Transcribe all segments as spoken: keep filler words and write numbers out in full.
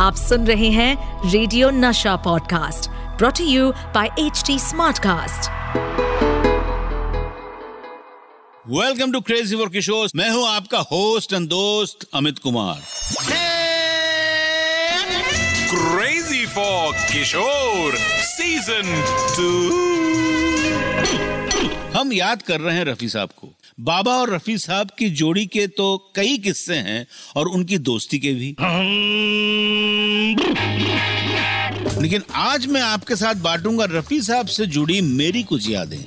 आप सुन रहे हैं radio Nasha podcast brought to you by HD Smartcast. Welcome to crazy for Kishore. मैं हूं आपका होस्ट एंड दोस्त Amit Kumar. Crazy for Kishore season two. हम याद कर रहे हैं रफी साहब को। बाबा और रफी साहब की जोड़ी के तो कई किस्से हैं और उनकी दोस्ती के भी, लेकिन आज मैं आपके साथ बांटूंगा रफी साहब से जुड़ी मेरी कुछ यादें।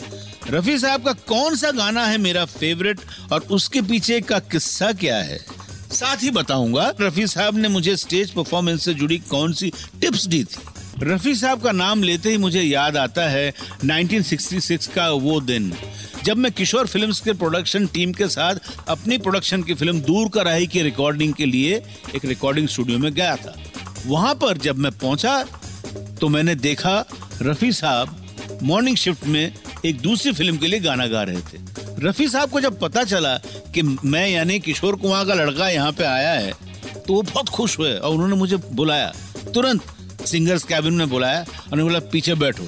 रफी साहब का कौन सा गाना है मेरा फेवरेट और उसके पीछे का किस्सा क्या है। साथ ही बताऊंगा रफी साहब ने मुझे स्टेज परफॉर्मेंस से जुड़ी कौन सी टिप्स दी थी। रफी साहब का नाम लेते ही मुझे याद आता है उन्नीस सौ छियासठ का वो दिन जब मैं किशोर फिल्म्स के प्रोडक्शन टीम के साथ अपनी प्रोडक्शन की फिल्म दूर कराही की रिकॉर्डिंग के लिए एक रिकॉर्डिंग स्टूडियो में गया था। वहां पर जब मैं पहुंचा तो मैंने देखा रफी साहब मॉर्निंग शिफ्ट में एक दूसरी फिल्म के लिए गाना गा रहे थे। रफी साहब को जब पता चला कि मैं यानी किशोर कुमार का लड़का यहाँ पे आया है तो वो बहुत खुश हुए और उन्होंने मुझे बुलाया, तुरंत सिंगर्स कैबिन में बुलाया और बोला पीछे बैठो।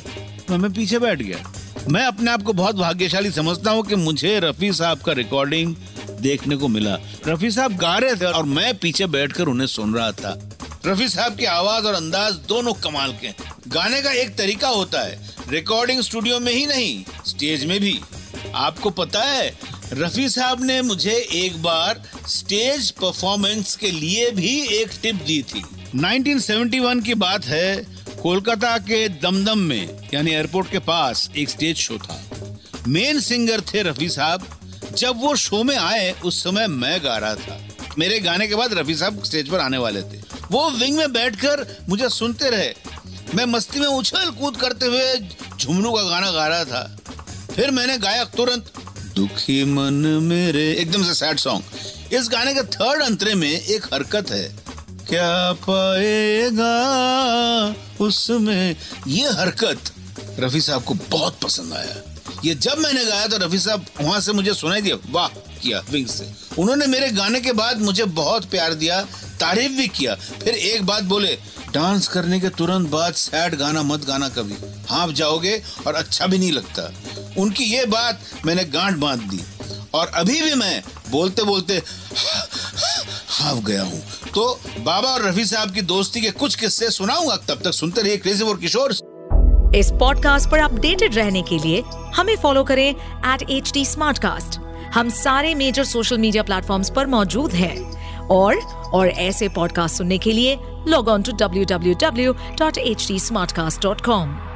तो मैं पीछे बैठ गया। मैं अपने आप को बहुत भाग्यशाली समझता हूँ कि मुझे रफी साहब का रिकॉर्डिंग देखने को मिला। रफी साहब गा रहे थे और मैं पीछे बैठकर उन्हें सुन रहा था। रफी साहब की आवाज और अंदाज दोनों कमाल के। गाने का एक तरीका होता है, रिकॉर्डिंग स्टूडियो में ही नहीं स्टेज में भी। आपको पता है रफी साहब ने मुझे एक बार स्टेज परफॉर्मेंस के लिए भी एक टिप दी थी। उन्नीस सौ इकहत्तर की बात है। कोलकाता के दमदम में यानी एयरपोर्ट के पास एक स्टेज शो था। मेन सिंगर थे रफी साहब। जब वो शो में आए उस समय मैं गा रहा था। मेरे गाने के बाद रफी साहब स्टेज पर आने वाले थे। वो विंग में बैठकर मुझे सुनते रहे। मैं मस्ती में उछल कूद करते हुए झुमरू का गाना गा रहा था। फिर मैंने गाया तुरंत दुखी मन मेरे, एकदम से सैड सॉन्ग। इस गाने के थर्ड अंतरे में एक हरकत है, क्या पाएगा उसमें। ये हरकत रफी साहब को बहुत पसंद आया। ये जब मैंने गाया तो रफी साहब वहां से मुझे सुनाई दिया, वाह किया विंग से। उन्होंने मेरे गाने के बाद मुझे बहुत प्यार दिया, तारीफ भी किया। फिर एक बात बोले, डांस करने के तुरंत बाद सैड गाना मत गाना, कभी हाँफ जाओगे और अच्छा भी नहीं लगता। उनकी ये बात मैंने गांठ बांध दी और अभी भी मैं बोलते बोलते हाँफ गया हूँ। तो बाबा और रफी साहब की दोस्ती के कुछ किस्से सुनाऊंगा। तब तक सुनते रहिए क्रेजी फॉर किशोर। इस पॉडकास्ट पर अपडेटेड रहने के लिए हमें फॉलो करें एट एच डी स्मार्टकास्ट। हम सारे मेजर सोशल मीडिया प्लेटफॉर्म्स पर मौजूद हैं और और ऐसे पॉडकास्ट सुनने के लिए log on to W W W dot H D Smartcast dot com.